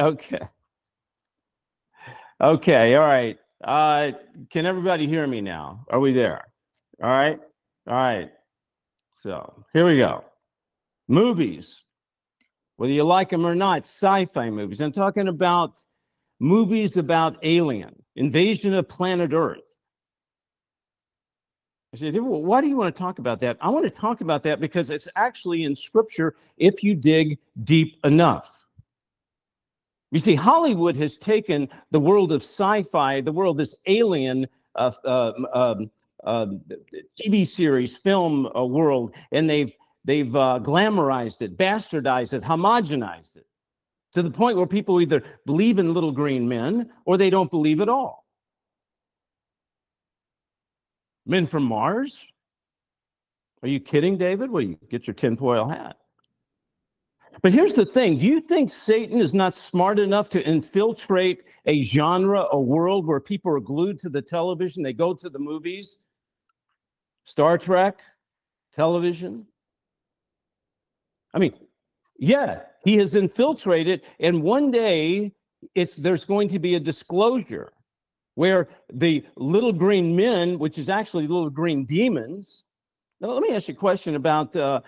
Okay. All right. Can everybody hear me now? Are we there? All right. So here we go. Movies, whether you like them or not, sci-fi movies. I'm talking about movies about alien invasion of planet Earth. I said, well, why do you want to talk about that? I want to talk about that because it's actually in Scripture if you dig deep enough. You see, Hollywood has taken the world of sci-fi, the world of this alien TV series, film world, and they've glamorized it, bastardized it, homogenized it, to the point where people either believe in little green men or they don't believe at all. Men from Mars? Are you kidding, David? Well, you get your tinfoil hat. But here's the thing. Do you think Satan is not smart enough to infiltrate a genre, a world where people are glued to the television? They go to the movies, Star Trek, television. I mean, yeah, he has infiltrated. And one day there's going to be a disclosure where the little green men, which is actually little green demons. Now, let me ask you a question about the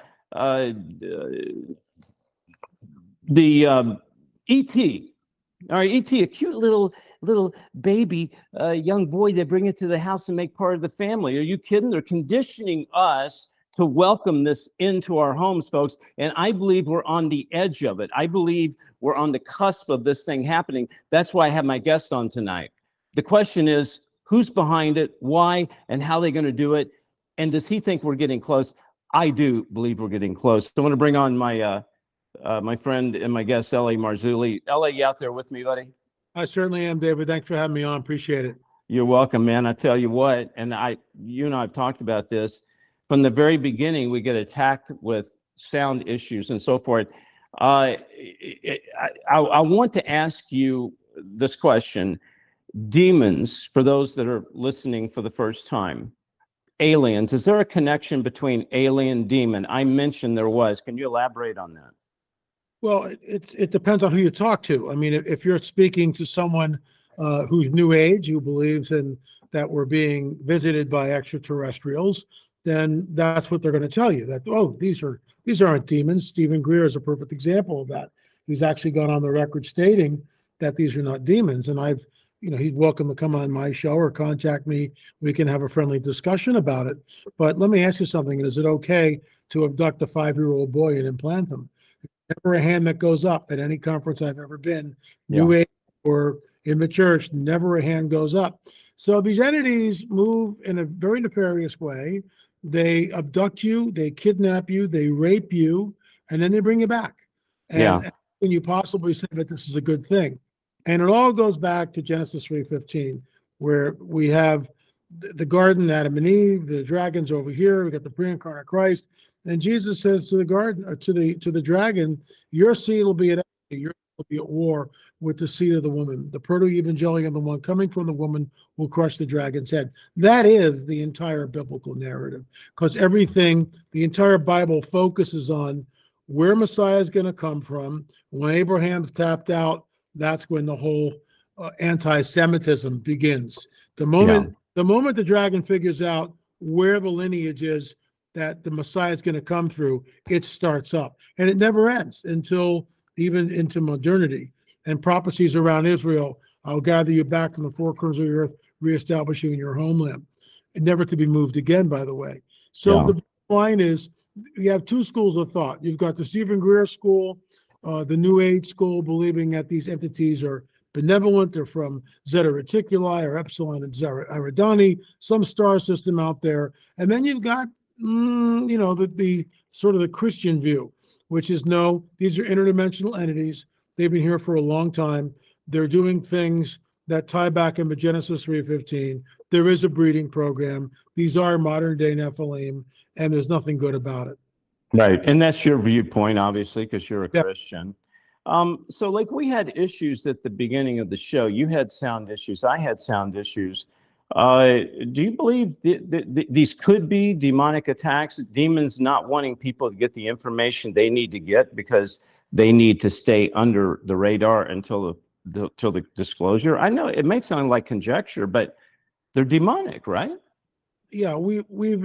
E.T. All right, E.T., a cute little baby, young boy. They bring it to the house and make part of the family. Are you kidding? They're conditioning us to welcome this into our homes, folks. And I believe we're on the edge of it. I believe we're on the cusp of this thing happening. That's why I have my guest on tonight. The question is, who's behind it, why, and how they're going to do it? And does he think we're getting close? I do believe we're getting close. So I want to bring on my... my friend and my guest, L.A. Marzulli. L.A., you out there with me, buddy? I certainly am, David. Thanks for having me on. Appreciate it. You're welcome, man. I tell you what, and I've talked about this. From the very beginning, we get attacked with sound issues and so forth. I want to ask you this question. Demons, for those that are listening for the first time, aliens, is there a connection between alien, demon? I mentioned there was. Can you elaborate on that? Well, it depends on who you talk to. I mean, if you're speaking to someone who's New Age, who believes in that we're being visited by extraterrestrials, then that's what they're going to tell you. That, oh, these aren't demons. Stephen Greer is a perfect example of that. He's actually gone on the record stating that these are not demons. And he's welcome to come on my show or contact me. We can have a friendly discussion about it. But let me ask you something. Is it okay to abduct a 5-year-old boy and implant him? Never a hand that goes up at any conference I've ever been, New Age or in the church, never a hand goes up. So these entities move in a very nefarious way. They abduct you, they kidnap you, they rape you, and then they bring you back. And how can you possibly say that this is a good thing? And it all goes back to Genesis 3:15, where we have the garden, Adam and Eve, the dragons over here, we got the pre-incarnate Christ. And Jesus says to the garden, or to the dragon, your seed will be at enmity, your seed will be at war with the seed of the woman. The proto-evangelium, the one coming from the woman, will crush the dragon's head. That is the entire biblical narrative, because the entire Bible focuses on where Messiah is going to come from. When Abraham's tapped out, that's when the whole anti-Semitism begins. The moment the dragon figures out where the lineage is that the Messiah is going to come through, it starts up. And it never ends until even into modernity. And prophecies around Israel, I'll gather you back from the four corners of the earth, reestablish you in your homeland. And never to be moved again, by the way. So the line is, you have two schools of thought. You've got the Stephen Greer school, the New Age school, believing that these entities are benevolent. They're from Zeta Reticuli or Epsilon Eridani, some star system out there. And then you've got the sort of the Christian view, which is no, these are interdimensional entities. They've been here for a long time. They're doing things that tie back into Genesis 3:15. There is a breeding program. These are modern day Nephilim, and there's nothing good about it. Right, and that's your viewpoint, obviously, because you're a Christian. So like we had issues at the beginning of the show. You had sound issues. I had sound issues. Do you believe these could be demonic attacks, demons not wanting people to get the information they need to get because they need to stay under the radar until the disclosure. I know it may sound like conjecture, but they're demonic, right? Yeah, we've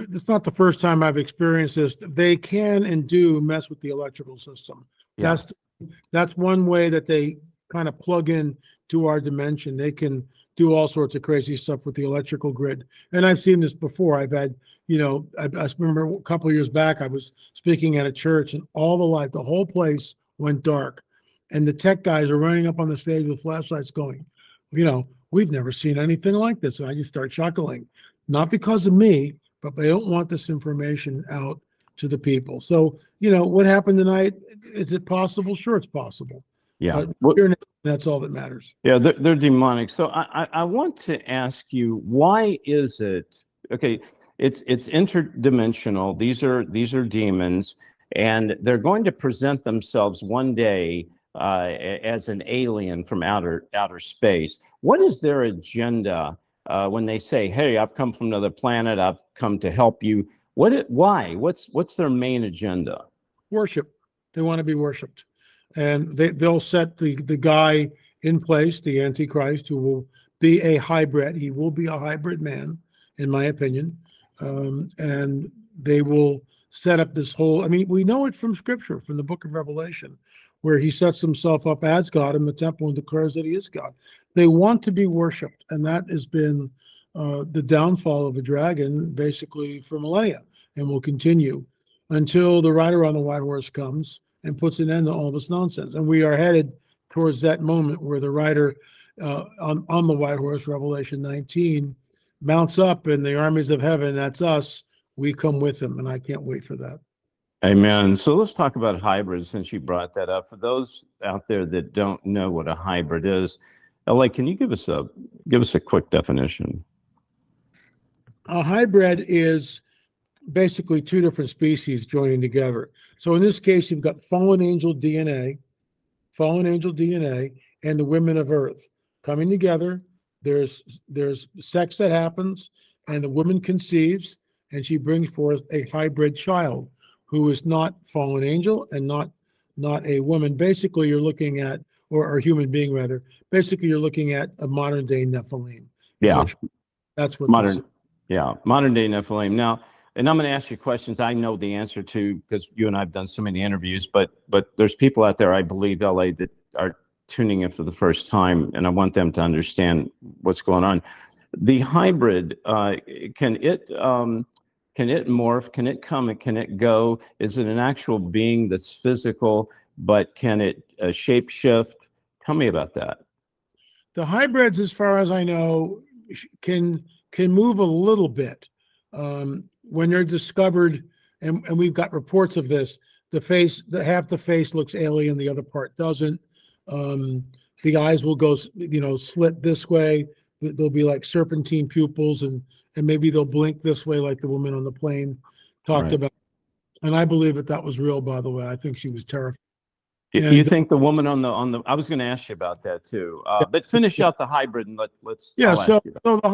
it's not the first time I've experienced this. They can and do mess with the electrical system. Yeah. That's one way that they kind of plug in to our dimension. They can do all sorts of crazy stuff with the electrical grid. And I've seen this before. I've had, you know, I remember a couple of years back, I was speaking at a church and all the light, the whole place went dark. And the tech guys are running up on the stage with flashlights going, you know, we've never seen anything like this. And I just start chuckling. Not because of me, but they don't want this information out to the people. So, you know, what happened tonight? Is it possible? Sure, it's possible. Yeah. That's all that matters. Yeah, they're demonic. So I want to ask you, why is it? Okay, it's interdimensional. These are demons, and they're going to present themselves one day as an alien from outer space. What is their agenda? When they say, "Hey, I've come from another planet. I've come to help you," why? What's their main agenda? Worship. They want to be worshipped, and they'll set the guy in place, the Antichrist, who will be a hybrid. He will be a hybrid man, in my opinion, and they will set up this whole. I mean, we know it from Scripture, from the Book of Revelation, where he sets himself up as God in the temple and declares that he is God. They want to be worshipped, and that has been the downfall of a dragon basically for millennia, and will continue until the rider on the white horse comes and puts an end to all this nonsense. And we are headed towards that moment where the rider on the white horse, Revelation 19, mounts up in the armies of heaven. That's us. We come with him, and I can't wait for that. Amen. So let's talk about hybrids since you brought that up. For those out there that don't know what a hybrid is, L.A., can you give us a quick definition? A hybrid is basically two different species joining together. So in this case, you've got fallen angel DNA, and the women of Earth coming together. There's sex that happens, and the woman conceives, and she brings forth a hybrid child, who is not fallen angel and not a woman. Basically, you're looking at, or human being rather. Basically, you're looking at a modern day Nephilim. Yeah, that's what modern. Yeah, modern day Nephilim. Now, and I'm going to ask you questions I know the answer to because you and I have done so many interviews. But there's people out there, I believe, LA, that are tuning in for the first time, and I want them to understand what's going on. The hybrid, can it morph? Can it come? And can it go? Is it an actual being that's physical, but can it shapeshift? Tell me about that. The hybrids, as far as I know, can move a little bit. When they're discovered, and we've got reports of this, half the face looks alien, the other part doesn't. The eyes will go, you know, slit this way. They'll be like serpentine pupils, and maybe they'll blink this way like the woman on the plane talked about. And I believe that was real, by the way. I think she was terrified. You think the woman on the I was going to ask you about that too. But finish out the hybrid and let's so the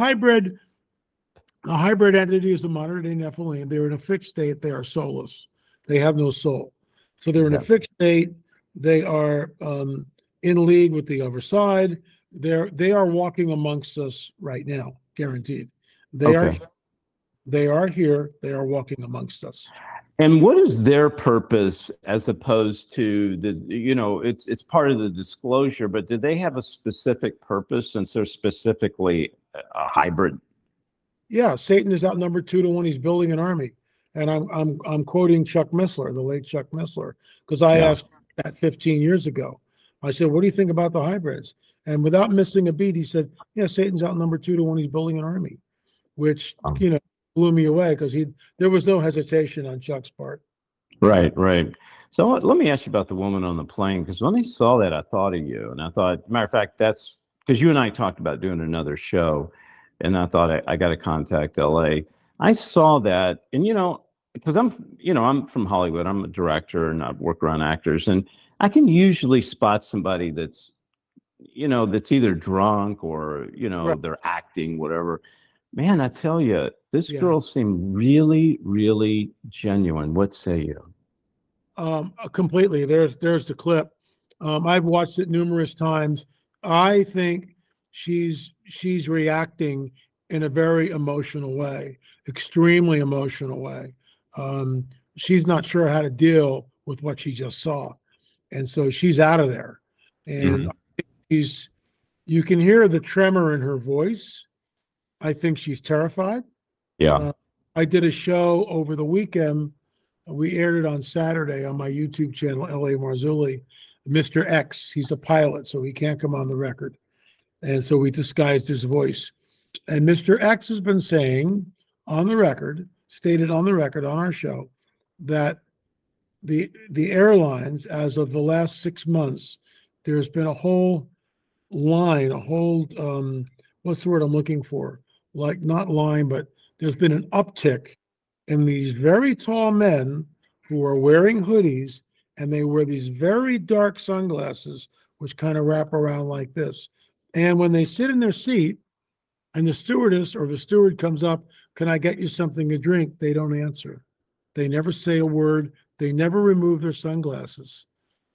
hybrid entity is the modern day Nephilim. They're in a fixed state. They are soulless. They have no soul. So they're in a fixed state. They are in league with the other side. They are walking amongst us right now, guaranteed. They are here. They are walking amongst us. And what is their purpose as opposed to the, you know, it's part of the disclosure, but do they have a specific purpose since they're specifically a hybrid? Yeah, Satan is outnumbered 2 to 1. He's building an army. And I'm quoting Chuck Missler, the late Chuck Missler, because I asked that 15 years ago. I said, what do you think about the hybrids? And without missing a beat, he said, yeah, Satan's outnumbered 2 to 1. He's building an army, which, you know, blew me away because there was no hesitation on Chuck's part. Right. So let me ask you about the woman on the plane, because when I saw that, I thought of you. And I thought, matter of fact, that's because you and I talked about doing another show. And I thought I got to contact L.A. I saw that. And, you know, because I'm from Hollywood. I'm a director and I work around actors. And I can usually spot somebody that's, you know, that's either drunk or, you know, they're acting, whatever. Man, I tell you, this girl seemed really, really genuine. What say you? completely. There's the clip. I've watched it numerous times. I think she's reacting in a very emotional way, extremely emotional way. She's not sure how to deal with what she just saw, and so she's out of there. And you can hear the tremor in her voice. I think she's terrified. Yeah. I did a show over the weekend. We aired it on Saturday on my YouTube channel, L.A. Marzulli. Mr. X, he's a pilot, so he can't come on the record. And so we disguised his voice. And Mr. X has been saying on the record, stated on the record on our show, that the airlines, as of the last 6 months, there's been a whole line, a whole, what's the word I'm looking for? Like, not line, but there's been an uptick in these very tall men who are wearing hoodies, and they wear these very dark sunglasses, which kind of wrap around like this. And when they sit in their seat, and the stewardess or the steward comes up, can I get you something to drink? They don't answer. They never say a word. They never remove their sunglasses.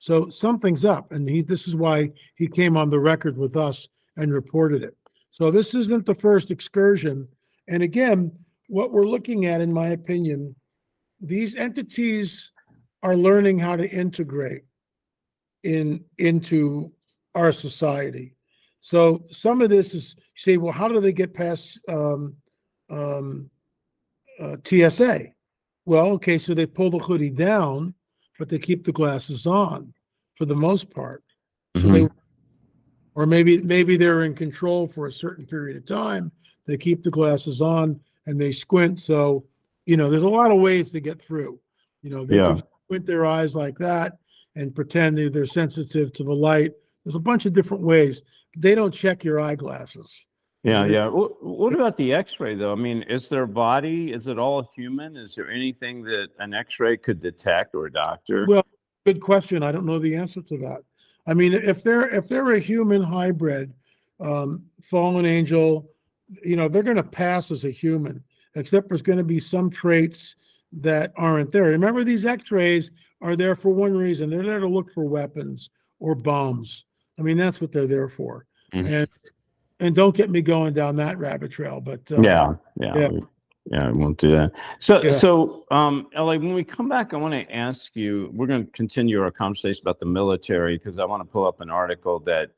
So something's up. And this is why he came on the record with us and reported it. So this isn't the first excursion. And again, what we're looking at, in my opinion, these entities are learning how to integrate into our society. So some of this is, you say, well, how do they get past TSA? Well, okay, so they pull the hoodie down, but they keep the glasses on for the most part. Mm-hmm. So or maybe they're in control for a certain period of time. They keep the glasses on and they squint. So, there's a lot of ways to get through. They can squint their eyes like that and pretend they're sensitive to the light. There's a bunch of different ways. They don't check your eyeglasses. Yeah, yeah. What about the X-ray, though? I mean, is their body, is it all human? Is there anything that an X-ray could detect, or a doctor? Well, good question. I don't know the answer to that. I mean, if they're a human hybrid, fallen angel, they're going to pass as a human, except there's going to be some traits that aren't there. Remember, these X-rays are there for one reason. They're there to look for weapons or bombs. I mean, that's what they're there for. Mm-hmm. And don't get me going down that rabbit trail, but I won't do that. So, LA, when we come back, I want to ask you, we're going to continue our conversation about the military, because I want to pull up an article that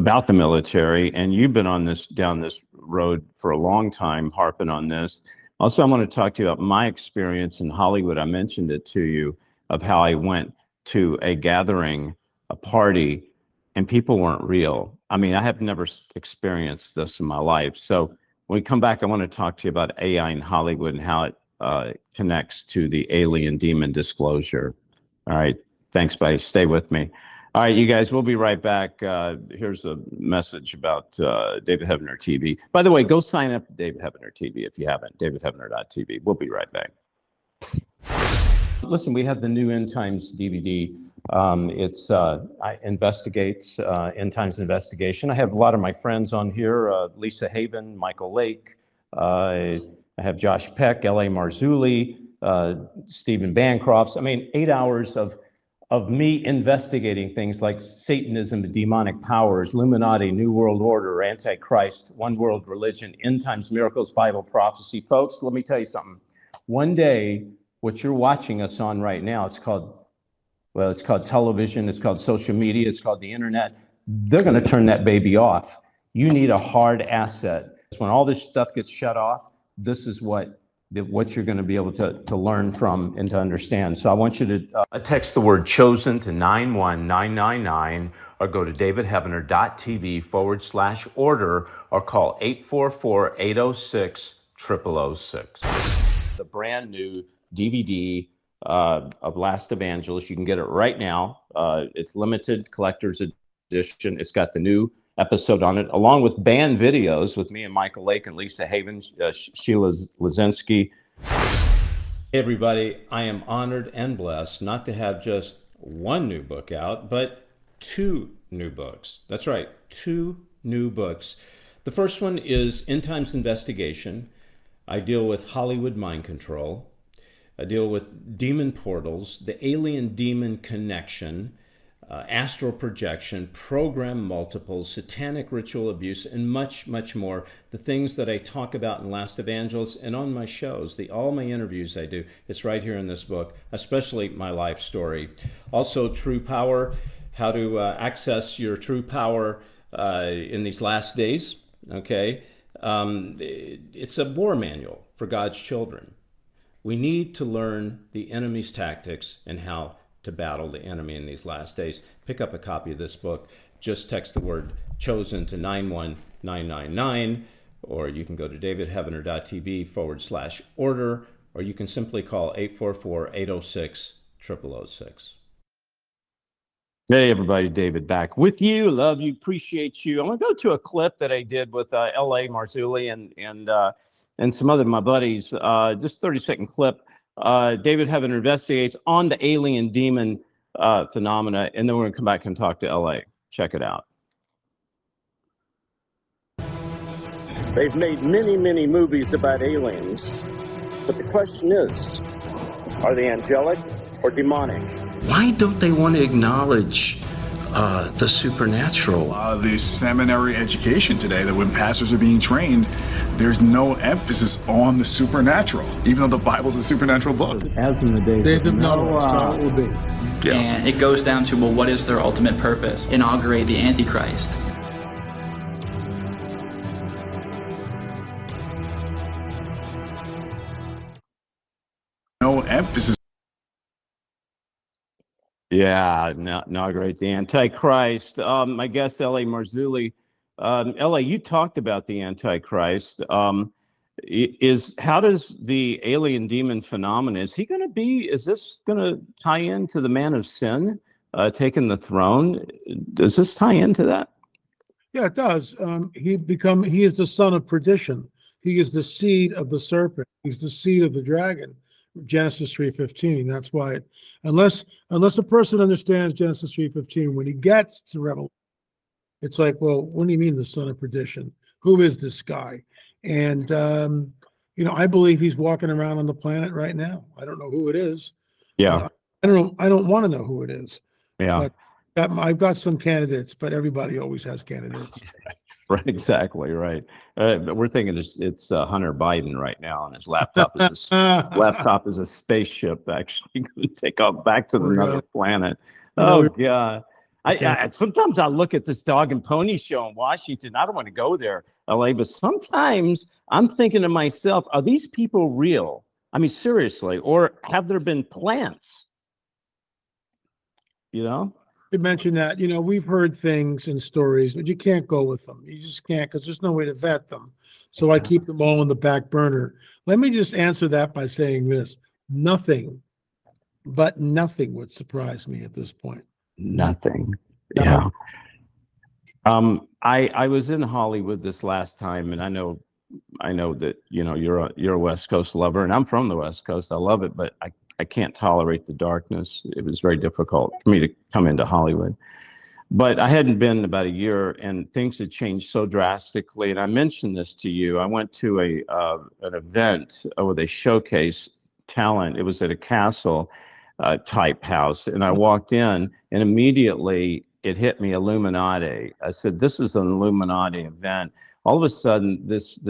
about the military, and you've been on down this road for a long time, harping on this. Also, I want to talk to you about my experience in Hollywood. I mentioned it to you, of how I went to a gathering, a party, and people weren't real. I mean, I have never experienced this in my life. So when we come back, I want to talk to you about AI in Hollywood and how it connects to the alien demon disclosure. All right. Thanks, buddy. Stay with me. All right, you guys, we'll be right back. Here's a message about David Heavener TV. By the way, go sign up to David Heavener TV if you haven't, davidheavener.tv. We'll be right back. Listen, we have the new End Times DVD. End Times Investigation. I have a lot of my friends on here, Lisa Haven, Michael Lake. I have Josh Peck, L.A. Marzulli, Stephen Bancroft. I mean, 8 hours of me investigating things like Satanism, demonic powers, Illuminati, New World Order, Antichrist, One World Religion, End Times Miracles, Bible Prophecy. Folks, let me tell you something. One day, what you're watching us on right now, it's called television, it's called social media, it's called the internet. They're gonna turn that baby off. You need a hard asset. When all this stuff gets shut off, this is what you're going to be able to learn from and to understand. So I want you to text the word CHOSEN to 91999, or go to davidheavener.tv/order, or call 844-806-0006. The brand new DVD of Last Evangelist. You can get it right now. It's limited collector's edition. It's got the new episode on it, along with band videos with me and Michael Lake and Lisa Haven, Sheila Lazinski. Hey everybody, I am honored and blessed not to have just one new book out, but two new books. That's right, two new books. The first one is End Times Investigation. I deal with Hollywood mind control. deal with demon portals, the alien-demon connection, astral projection, program multiples, satanic ritual abuse, and much, much more. The things that I talk about in Last Evangels and on my shows, all my interviews I do, it's right here in this book, especially my life story. Also, true power, how to access your true power in these last days, okay? It's a war manual for God's children. We need to learn the enemy's tactics and how to battle the enemy in these last days. Pick up a copy of this book. Just text the word chosen to 91999, or you can go to davidheavener.tv/order, or you can simply call 844-806-0006. Hey, everybody, David back with you. Love you, appreciate you. I'm going to go to a clip that I did with L.A. Marzulli and some other of my buddies. Just 30-second clip. David Heavener investigates on the alien demon phenomena, and then we're going to come back and talk to L.A. Check it out. They've made many, many movies about aliens, but the question is, are they angelic or demonic? Why don't they want to acknowledge the supernatural? The seminary education today, that when pastors are being trained, there's no emphasis on the supernatural, even though the Bible's a supernatural book. As in the days of Noah, so it will be. Yeah. And it goes down to, well, what is their ultimate purpose? Inaugurate the Antichrist. No emphasis. Yeah, inaugurate the Antichrist. My guest, L.A. Marzulli. L.A., you talked about the Antichrist. How does the alien demon phenomenon, is this going to tie into the man of sin taking the throne? Does this tie into that? Yeah, it does. He is the son of perdition. He is the seed of the serpent. He's the seed of the dragon. Genesis 3:15. That's why, unless a person understands Genesis 3:15, when he gets to Revelation, it's like, well, what do you mean the son of perdition? Who is this guy? And I believe he's walking around on the planet right now. I don't know who it is. Yeah, I don't want to know who it is. Yeah, but I've got some candidates, but everybody always has candidates. Right, exactly, right. But we're thinking it's Hunter Biden right now, and his laptop is a spaceship actually going to take off back to another planet. Oh God! I sometimes I look at this dog and pony show in Washington. I don't want to go there, LA, but sometimes I'm thinking to myself, are these people real? I mean, seriously, or have there been plants? You know. You mentioned that, we've heard things and stories, but you can't go with them. You just can't, because there's no way to vet them. So I keep them all on the back burner. Let me just answer that by saying this. Nothing would surprise me at this point. Nothing. Yeah. I was in Hollywood this last time, and I know that, you're a West Coast lover, and I'm from the West Coast. I love it, but I can't tolerate the darkness. It was very difficult for me to come into Hollywood. But I hadn't been in about a year, and things had changed so drastically. And I mentioned this to you. I went to an event where they showcase talent. It was at a castle type house. And I walked in, and immediately it hit me, Illuminati. I said, this is an Illuminati event. All of a sudden, this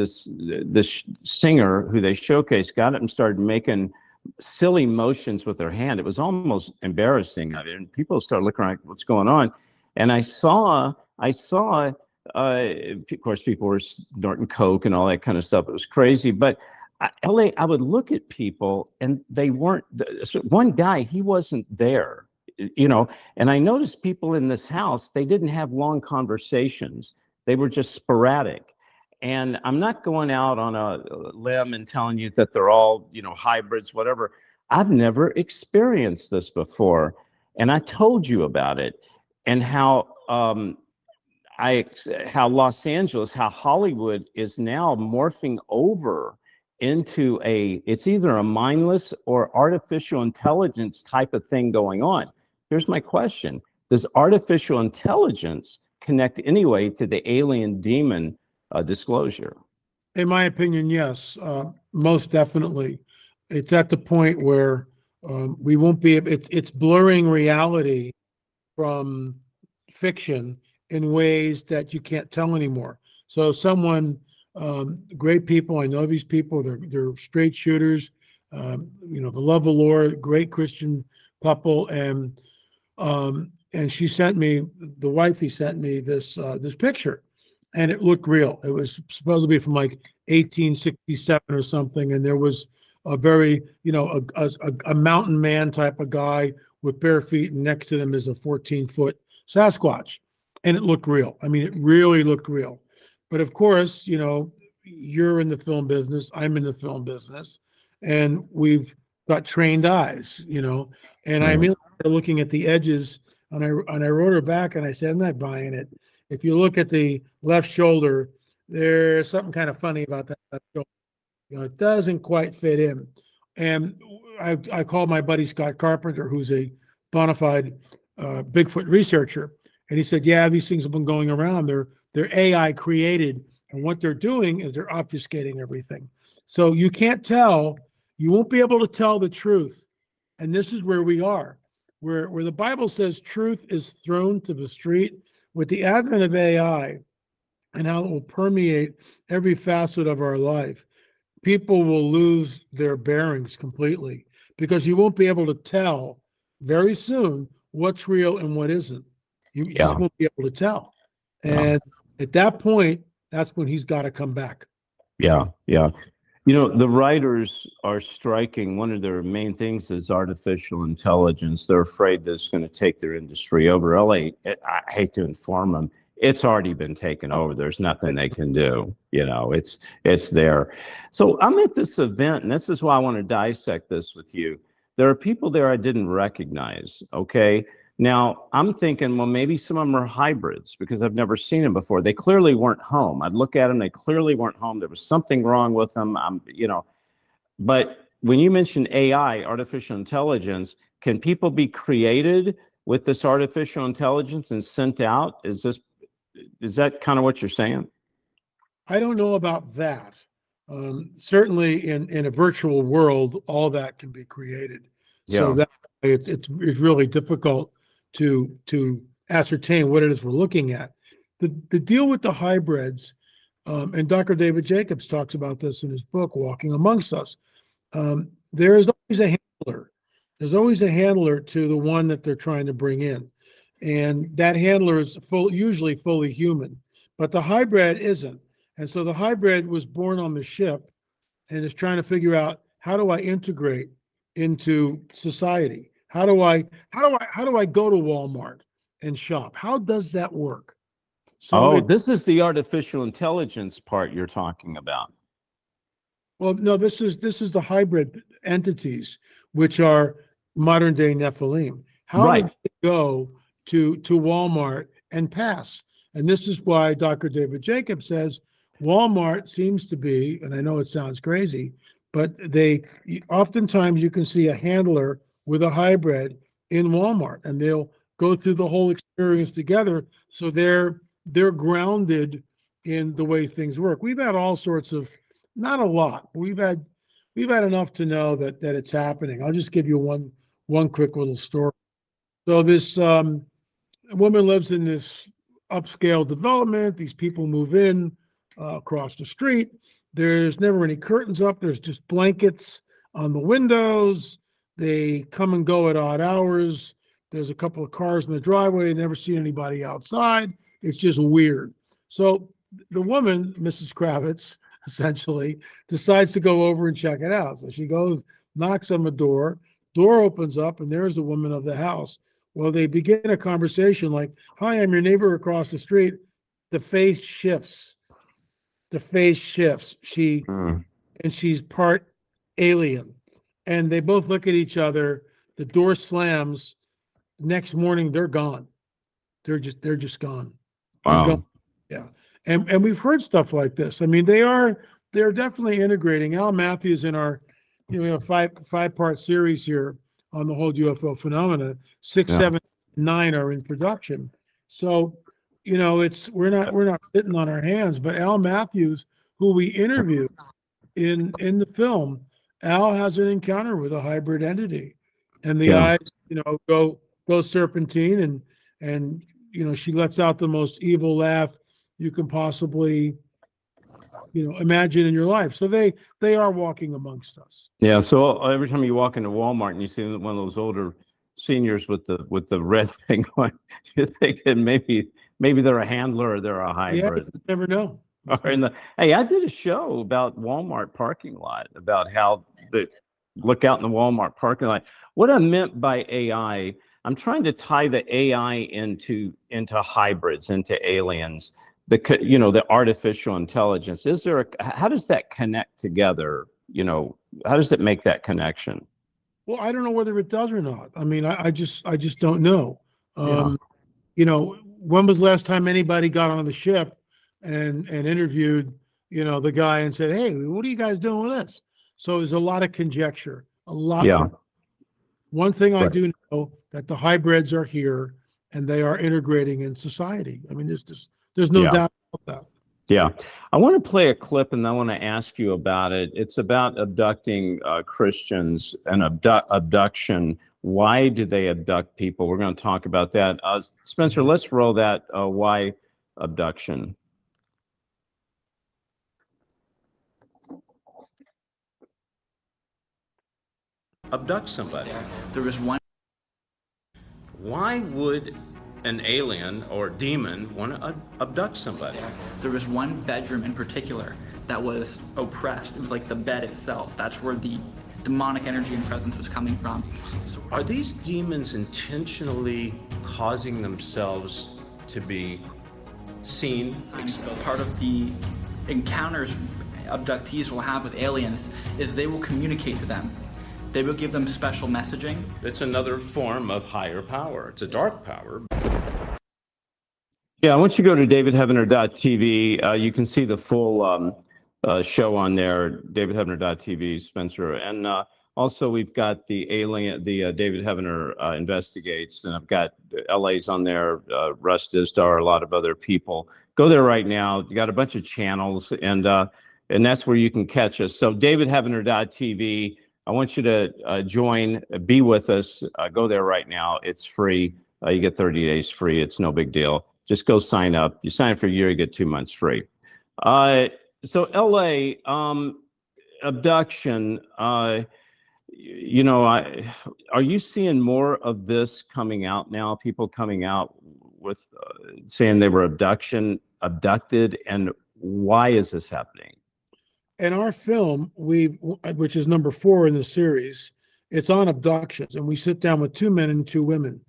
singer who they showcased got up and started making silly motions with their hand. It was almost embarrassing. I mean, people started looking around, what's going on? And I saw. Of course, people were snorting coke and all that kind of stuff. It was crazy. But L.A., I would look at people, and they weren't. One guy, he wasn't there, And I noticed people in this house. They didn't have long conversations. They were just sporadic. And I'm not going out on a limb and telling you that they're all, hybrids, whatever. I've never experienced this before. And I told you about it, and how Los Angeles, how Hollywood is now morphing over into it's either a mindless or artificial intelligence type of thing going on. Here's my question. Does artificial intelligence connect anyway to the alien demon disclosure? In my opinion, yes, most definitely. it's at the point where we won't be able, it's blurring reality from fiction in ways that you can't tell anymore. So someone, great people, I know these people, they're straight shooters, the love of Lord, great Christian couple, and she sent me, the wifey sent me this this picture, and it looked real. It was supposed to be from like 1867 or something, and there was a very, a mountain man type of guy with bare feet, and next to them is a 14-foot Sasquatch, and it looked real. I mean, it really looked real. But of course, you're in the film business, I'm in the film business, and we've got trained eyes, and I immediately started looking at the edges, and I wrote her back, and I said, I'm not buying it. If you look at the left shoulder, there's something kind of funny about that left shoulder. It doesn't quite fit in. And I called my buddy Scott Carpenter, who's a bona fide Bigfoot researcher. And he said, yeah, these things have been going around. They're AI created. And what they're doing is they're obfuscating everything. So you can't tell. You won't be able to tell the truth. And this is where we are, where the Bible says truth is thrown to the street. With the advent of AI and how it will permeate every facet of our life, people will lose their bearings completely, because you won't be able to tell very soon what's real and what isn't. You just won't be able to tell. And at that point, that's when he's got to come back. Yeah, yeah. The writers are striking. One of their main things is artificial intelligence. They're afraid that it's going to take their industry over. L.A., I hate to inform them, it's already been taken over. There's nothing they can do. It's there. So I'm at this event, and this is why I want to dissect this with you. There are people there I didn't recognize, okay? Now, I'm thinking, well, maybe some of them are hybrids, because I've never seen them before. They clearly weren't home. I'd look at them. They clearly weren't home. There was something wrong with them, But when you mentioned AI, artificial intelligence, can people be created with this artificial intelligence and sent out? Is that kind of what you're saying? I don't know about that. Certainly in a virtual world, all that can be created. Yeah. So that it's really difficult to ascertain what it is we're looking at. The deal with the hybrids, and Dr. David Jacobs talks about this in his book, Walking Amongst Us, there is always a handler. There's always a handler to the one that they're trying to bring in. And that handler is usually fully human, but the hybrid isn't. And so the hybrid was born on the ship and is trying to figure out, how do I integrate into society? How do I go to Walmart and shop? How does that work? So this is the artificial intelligence part you're talking about. Well, no, this is the hybrid entities, which are modern day Nephilim. How do they go to Walmart and pass? And this is why Dr. David Jacobs says Walmart seems to be, and I know it sounds crazy, but they oftentimes you can see a handler with a hybrid in Walmart, and they'll go through the whole experience together. So they're grounded in the way things work. We've had all sorts of, not a lot, but we've had enough to know that it's happening. I'll just give you one quick little story. So this woman lives in this upscale development. These people move in across the street. There's never any curtains up. There's just blankets on the windows. They come and go at odd hours. There's a couple of cars in the driveway. They never see anybody outside. It's just weird. So the woman, Mrs. Kravitz, essentially, decides to go over and check it out. So she goes, knocks on the door. Door opens up, and there's the woman of the house. Well, they begin a conversation like, hi, I'm your neighbor across the street. The face shifts. She and she's part alien, and they both look at each other. The door slams. Next morning, they're gone. They're just gone. Wow. Gone. Yeah. And we've heard stuff like this. I mean, they're definitely integrating. Al Matthews in our we have a five-part series here on the whole UFO phenomena. 6, 7, 9 are in production. So it's we're not sitting on our hands. But Al Matthews, who we interviewed in the film, Al has an encounter with a hybrid entity, and the eyes, go serpentine, and she lets out the most evil laugh you can possibly, imagine in your life. So they are walking amongst us. Yeah. So every time you walk into Walmart and you see one of those older seniors with the red thing going, you're thinking maybe they're a handler or they're a hybrid. Yeah, you never know. Hey, I did a show about Walmart parking lot, about how they look out in the Walmart parking lot. What I meant by AI, I'm trying to tie the AI into hybrids, into aliens, the artificial intelligence. Is there how does that connect together? How does it make that connection? Well, I don't know whether it does or not. I mean, I just don't know. When was the last time anybody got on the ship and interviewed, the guy and said, "Hey, what are you guys doing with this?" So there's a lot of conjecture, a lot. Yeah. One thing I do know, that the hybrids are here and they are integrating in society. I mean, there's no doubt about that. Yeah. I want to play a clip and I want to ask you about it. It's about abducting Christians and abduction. Why do they abduct people? We're going to talk about that. Spencer, let's roll that. Why abduction? Abduct somebody. There is one. Why would an alien or demon want to abduct somebody? There was one bedroom in particular that was oppressed. It was like the bed itself. That's where the demonic energy and presence was coming from. So are these demons intentionally causing themselves to be seen? Part of the encounters abductees will have with aliens is they will communicate to them. They will give them special messaging. It's another form of higher power. It's a dark power. Yeah, once you go to davidheavener.tv, you can see the full show on there, davidheavener.tv, Spencer. And also we've got the David Heavener Investigates, and I've got LA's on there, Russ Dizdar, a lot of other people. Go there right now. You got a bunch of channels, and that's where you can catch us. So davidheavener.tv. I want you to join, be with us. Go there right now. It's free. You get 30 days free. It's no big deal. Just go sign up. You sign up for a year, you get 2 months free. So L.A., abduction, are you seeing more of this coming out now? People coming out with saying they were abducted, and why is this happening? In our film, which is number 4 in the series, it's on abductions, and we sit down with 2 men and 2 women.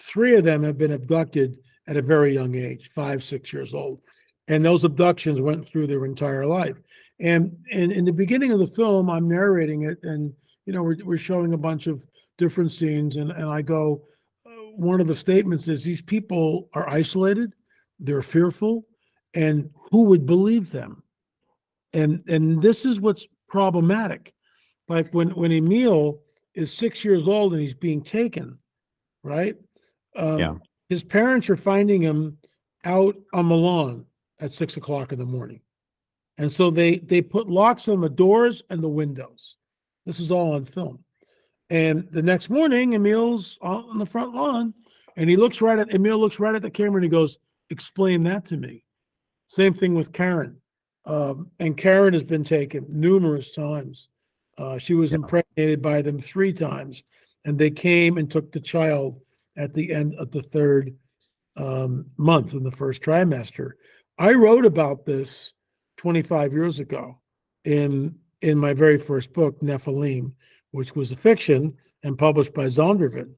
3 of them have been abducted at a very young age, 5, 6 years old, and those abductions went through their entire life. And in the beginning of the film, I'm narrating it, and we're showing a bunch of different scenes, and I go, one of the statements is these people are isolated, they're fearful, and who would believe them? And this is what's problematic. Like when Emil is 6 years old and he's being taken, right? His parents are finding him out on the lawn at 6 o'clock in the morning. And so they put locks on the doors and the windows. This is all on film. And the next morning, Emil's on the front lawn and Emil looks right at the camera and he goes, "Explain that to me." Same thing with Karen. And Karen has been taken numerous times. She was impregnated by them 3 times, and they came and took the child at the end of the 3rd month in the 1st trimester. I wrote about this 25 years ago in my very first book, Nephilim, which was a fiction and published by Zondervan.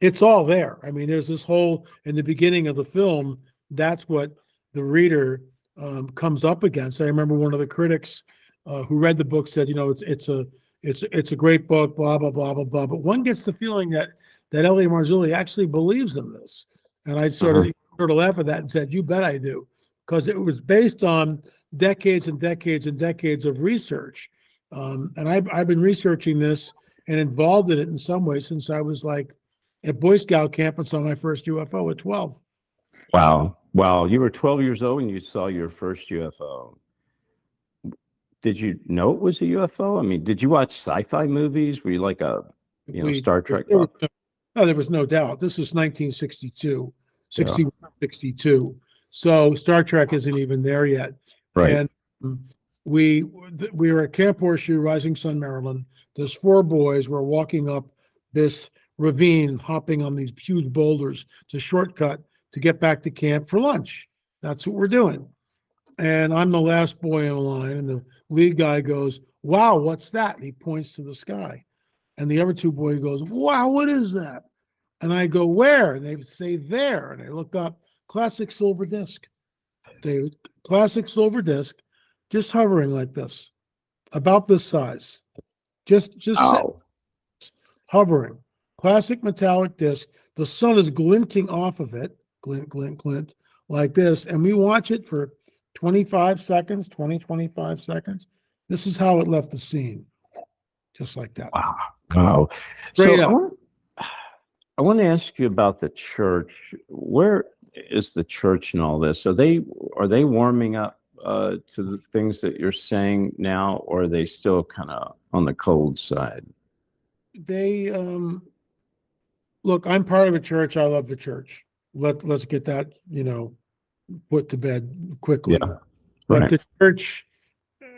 It's all there. I mean, there's this whole, in the beginning of the film, that's what the reader comes up against. I remember one of the critics who read the book said, it's a great book, blah, blah, blah, blah, blah. But one gets the feeling that L.A. Marzulli actually believes in this. And I sort of laugh at that and said, you bet I do. Because it was based on decades and decades and decades of research. And I've been researching this and involved in it in some way since I was like at Boy Scout camp and saw my first UFO at 12. Wow. You were 12 years old when you saw your first UFO. did you know it was a UFO? I mean, did you watch sci-fi movies? Were you like a, Star Trek? There was no doubt. This was 1962, 61, 62. So Star Trek isn't even there yet. Right. And we were at Camp Horseshoe, Rising Sun, Maryland. There's four boys. We're walking up this ravine, hopping on these huge boulders to shortcut to get back to camp for lunch. That's what we're doing. And I'm the last boy in line, and the lead guy goes, "Wow, what's that?" And he points to the sky. And the other two boys goes, "Wow, what is that?" And I go, "Where?" And they say, "There." And I look up, classic silver disc. David, classic silver disc, just hovering like this, about this size. Just hovering. Classic metallic disc. The sun is glinting off of it, glint, glint, glint, like this. And we watch it for 25 seconds. This is how it left the scene, just like that. Wow. So I want to ask you about the church. Where is the church in all this? Are they warming up to the things that you're saying now, or are they still kind of on the cold side? They look, I'm part of a church. I love the church. Let's get that, put to bed quickly. Yeah, right. But the church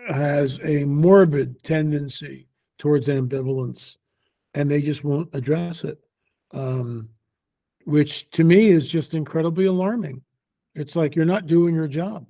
has a morbid tendency towards ambivalence, and they just won't address it, which to me is just incredibly alarming. It's like you're not doing your job,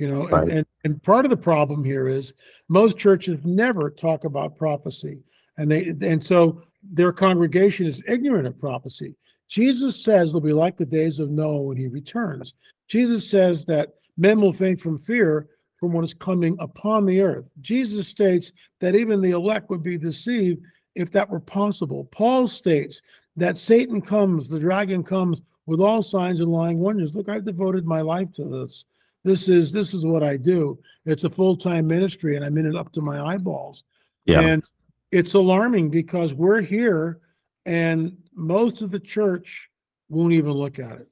Right. And part of the problem here is most churches never talk about prophecy, and so their congregation is ignorant of prophecy. Jesus says it'll be like the days of Noah when he returns. Jesus says that men will faint from fear from what is coming upon the earth. Jesus states that even the elect would be deceived if that were possible. Paul states that Satan comes, the dragon comes with all signs and lying wonders. Look, I've devoted my life to this. This is what I do. It's a full-time ministry, and I'm in it up to my eyeballs. Yeah. And it's alarming because we're here, and most of the church won't even look at it.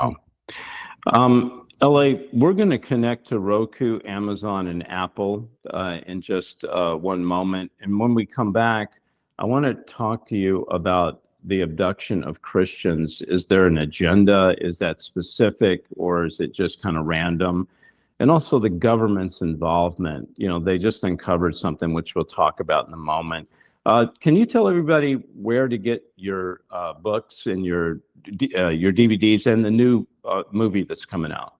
Oh. L.A., we're going to connect to Roku, Amazon, and Apple in just one moment. And when we come back, I want to talk to you about the abduction of Christians. Is there an agenda? Is that specific, or is it just kind of random? And also the government's involvement. They just uncovered something, which we'll talk about in a moment. Can you tell everybody where to get your books and your DVDs and the new movie that's coming out?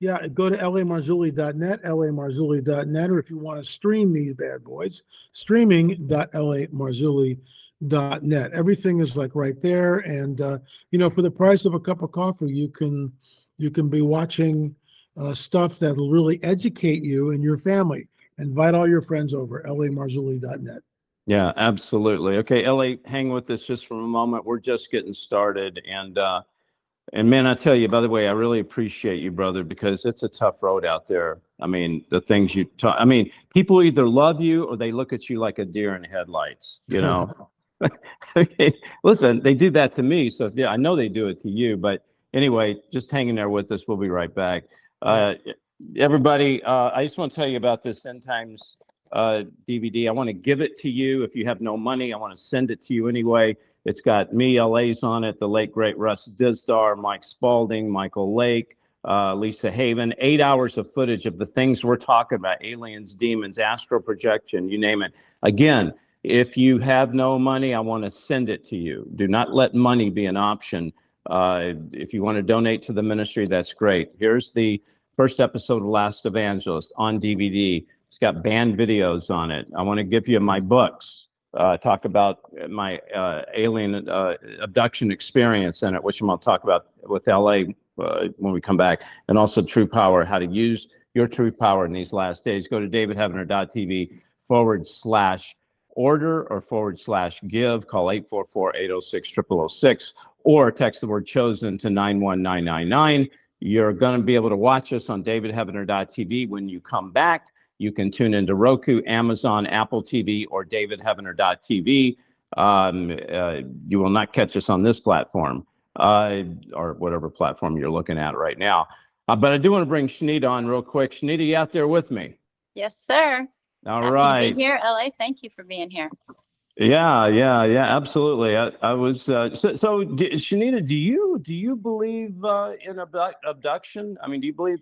Yeah, go to lamarzulli.net, lamarzulli.net, or if you want to stream these bad boys, streaming.lamarzulli.net. Everything is like right there, and for the price of a cup of coffee, you can be watching stuff that'll really educate you and your family. Invite all your friends over, lamarzulli.net. Yeah, absolutely. Okay, L.A., hang with us just for a moment. We're just getting started. And man, I tell you, by the way, I really appreciate you, brother, because it's a tough road out there. I mean, the things you talk, people either love you or they look at you like a deer in headlights, Listen, they do that to me. So, yeah, I know they do it to you. But anyway, just hang in there with us. We'll be right back. Everybody, I just want to tell you about this End Times DVD. I want to give it to you. If you have no money, I want to send it to you anyway. It's got me, LA's on it, the late, great Russ Dizdar, Mike Spaulding, Michael Lake, Lisa Haven, 8 hours of footage of the things we're talking about, aliens, demons, astral projection, you name it. Again, if you have no money, I want to send it to you. Do not let money be an option. If you want to donate to the ministry, that's great. Here's the first episode of Last Evangelist on DVD. It's got banned videos on it. I want to give you my books, talk about my alien abduction experience in it, which I'm going to talk about with L.A. When we come back, and also True Power, how to use your true power in these last days. Go to davidheavener.tv/order or /give. Call 844-806-0006 or text the word chosen to 91999. You're going to be able to watch us on davidheavener.tv when you come back. You can tune into Roku, Amazon, Apple TV, or davidheavener.tv. You will not catch us on this platform or whatever platform you're looking at right now. But I do want to bring Shanita on real quick. Shanita, you out there with me? Yes, sir. All Happy right. To be here, LA. Thank you for being here. Yeah. Absolutely. I was so Shanita, do you believe in abduction? I mean, do you believe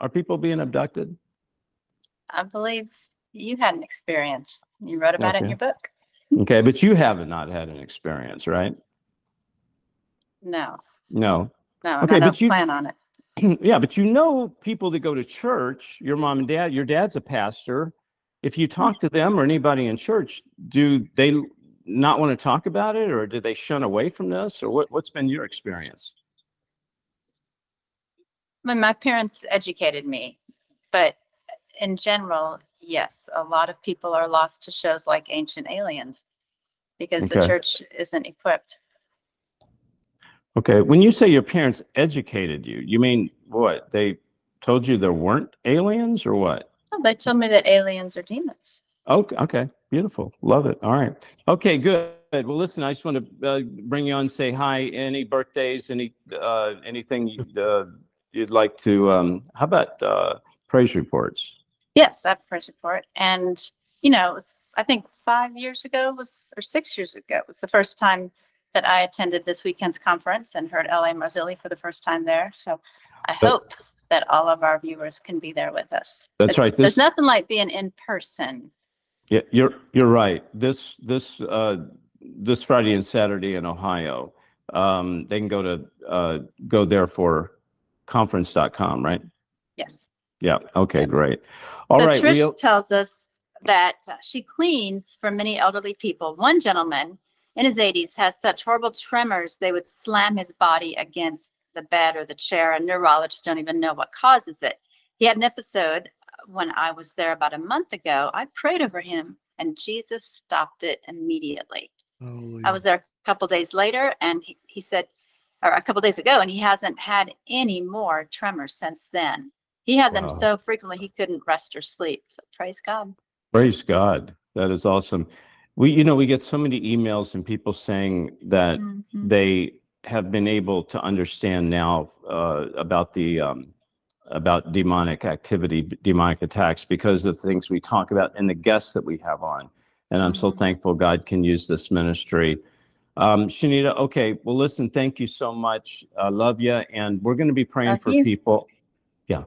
are people being abducted? I believe you had an experience. You wrote about it in your book. Okay, but you have not had an experience, right? No. Okay, and I don't plan on it. Yeah, but you know people that go to church, your mom and dad, your dad's a pastor. If you talk to them or anybody in church, do they not want to talk about it, or do they shun away from this? Or what's been your experience? Well, my parents educated me, but in general, yes, a lot of people are lost to shows like Ancient Aliens because the church isn't equipped. Okay. When you say your parents educated you, you mean what? They told you there weren't aliens or what? No, they told me that aliens are demons. Okay. Beautiful. Love it. All right. Okay, good. Well, listen, I just want to bring you on, say hi. Any birthdays, anything you'd like to, how about praise reports? Yes, I have a praise report. And, it was, I think 6 years ago, it was the first time that I attended this weekend's conference and heard L.A. Marzulli for the first time there. So I hope that all of our viewers can be there with us. That's right. There's nothing like being in person. Yeah, you're right. This Friday and Saturday in Ohio, they can go there for conference.com, right? Yes. Yeah. Okay, great. All right. Trish tells us that she cleans for many elderly people. One gentleman in his 80s has such horrible tremors they would slam his body against the bed or the chair, and neurologists don't even know what causes it. He had an episode when I was there about a month ago. I prayed over him, and Jesus stopped it immediately. Holy. I was there a couple days later, and he said, or a couple days ago, and he hasn't had any more tremors since then. He had them so frequently he couldn't rest or sleep. So praise God. Praise God. That is awesome. We get so many emails and people saying that they have been able to understand now about demonic activity, demonic attacks, because of things we talk about and the guests that we have on. And I'm so thankful God can use this ministry. Shanita, okay. Well, listen, thank you so much. I love you. And we're going to be praying for people. Yeah.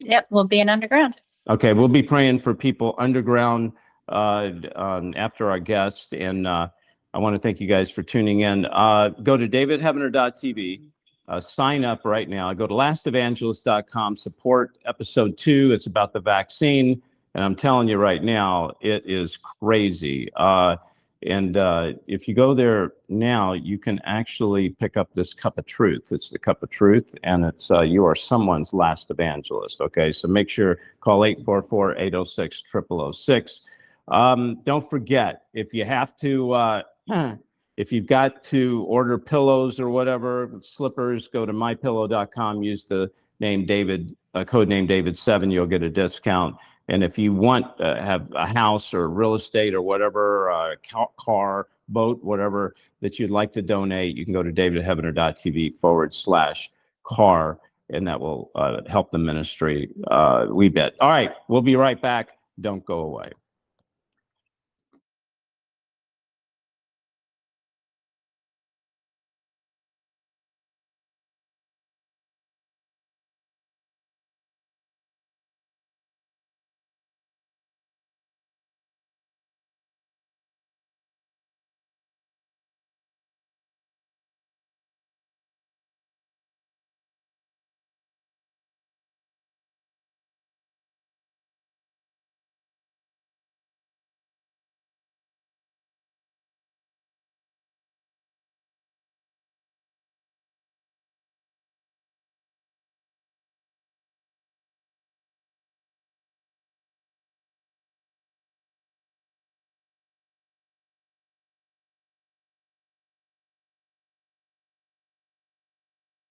Yep. We'll be in underground. Okay. We'll be praying for people underground after our guest. And I want to thank you guys for tuning in. Go to davidheavener.tv. Sign up right now. Go to lastevangelist.com. Support episode 2. It's about the vaccine. And I'm telling you right now, it is crazy. And if you go there now, you can actually pick up this cup of truth. It's the cup of truth, and it's you are someone's last evangelist, okay? So make sure, call 844-806-0006. Don't forget, if you have to, if you've got to order pillows or whatever, slippers, go to mypillow.com, use the name David, codename David7, you'll get a discount. And if you want to have a house or real estate or whatever, car, boat, whatever that you'd like to donate, you can go to davidheavener.tv/car, and that will help the ministry. We bet. All right. We'll be right back. Don't go away.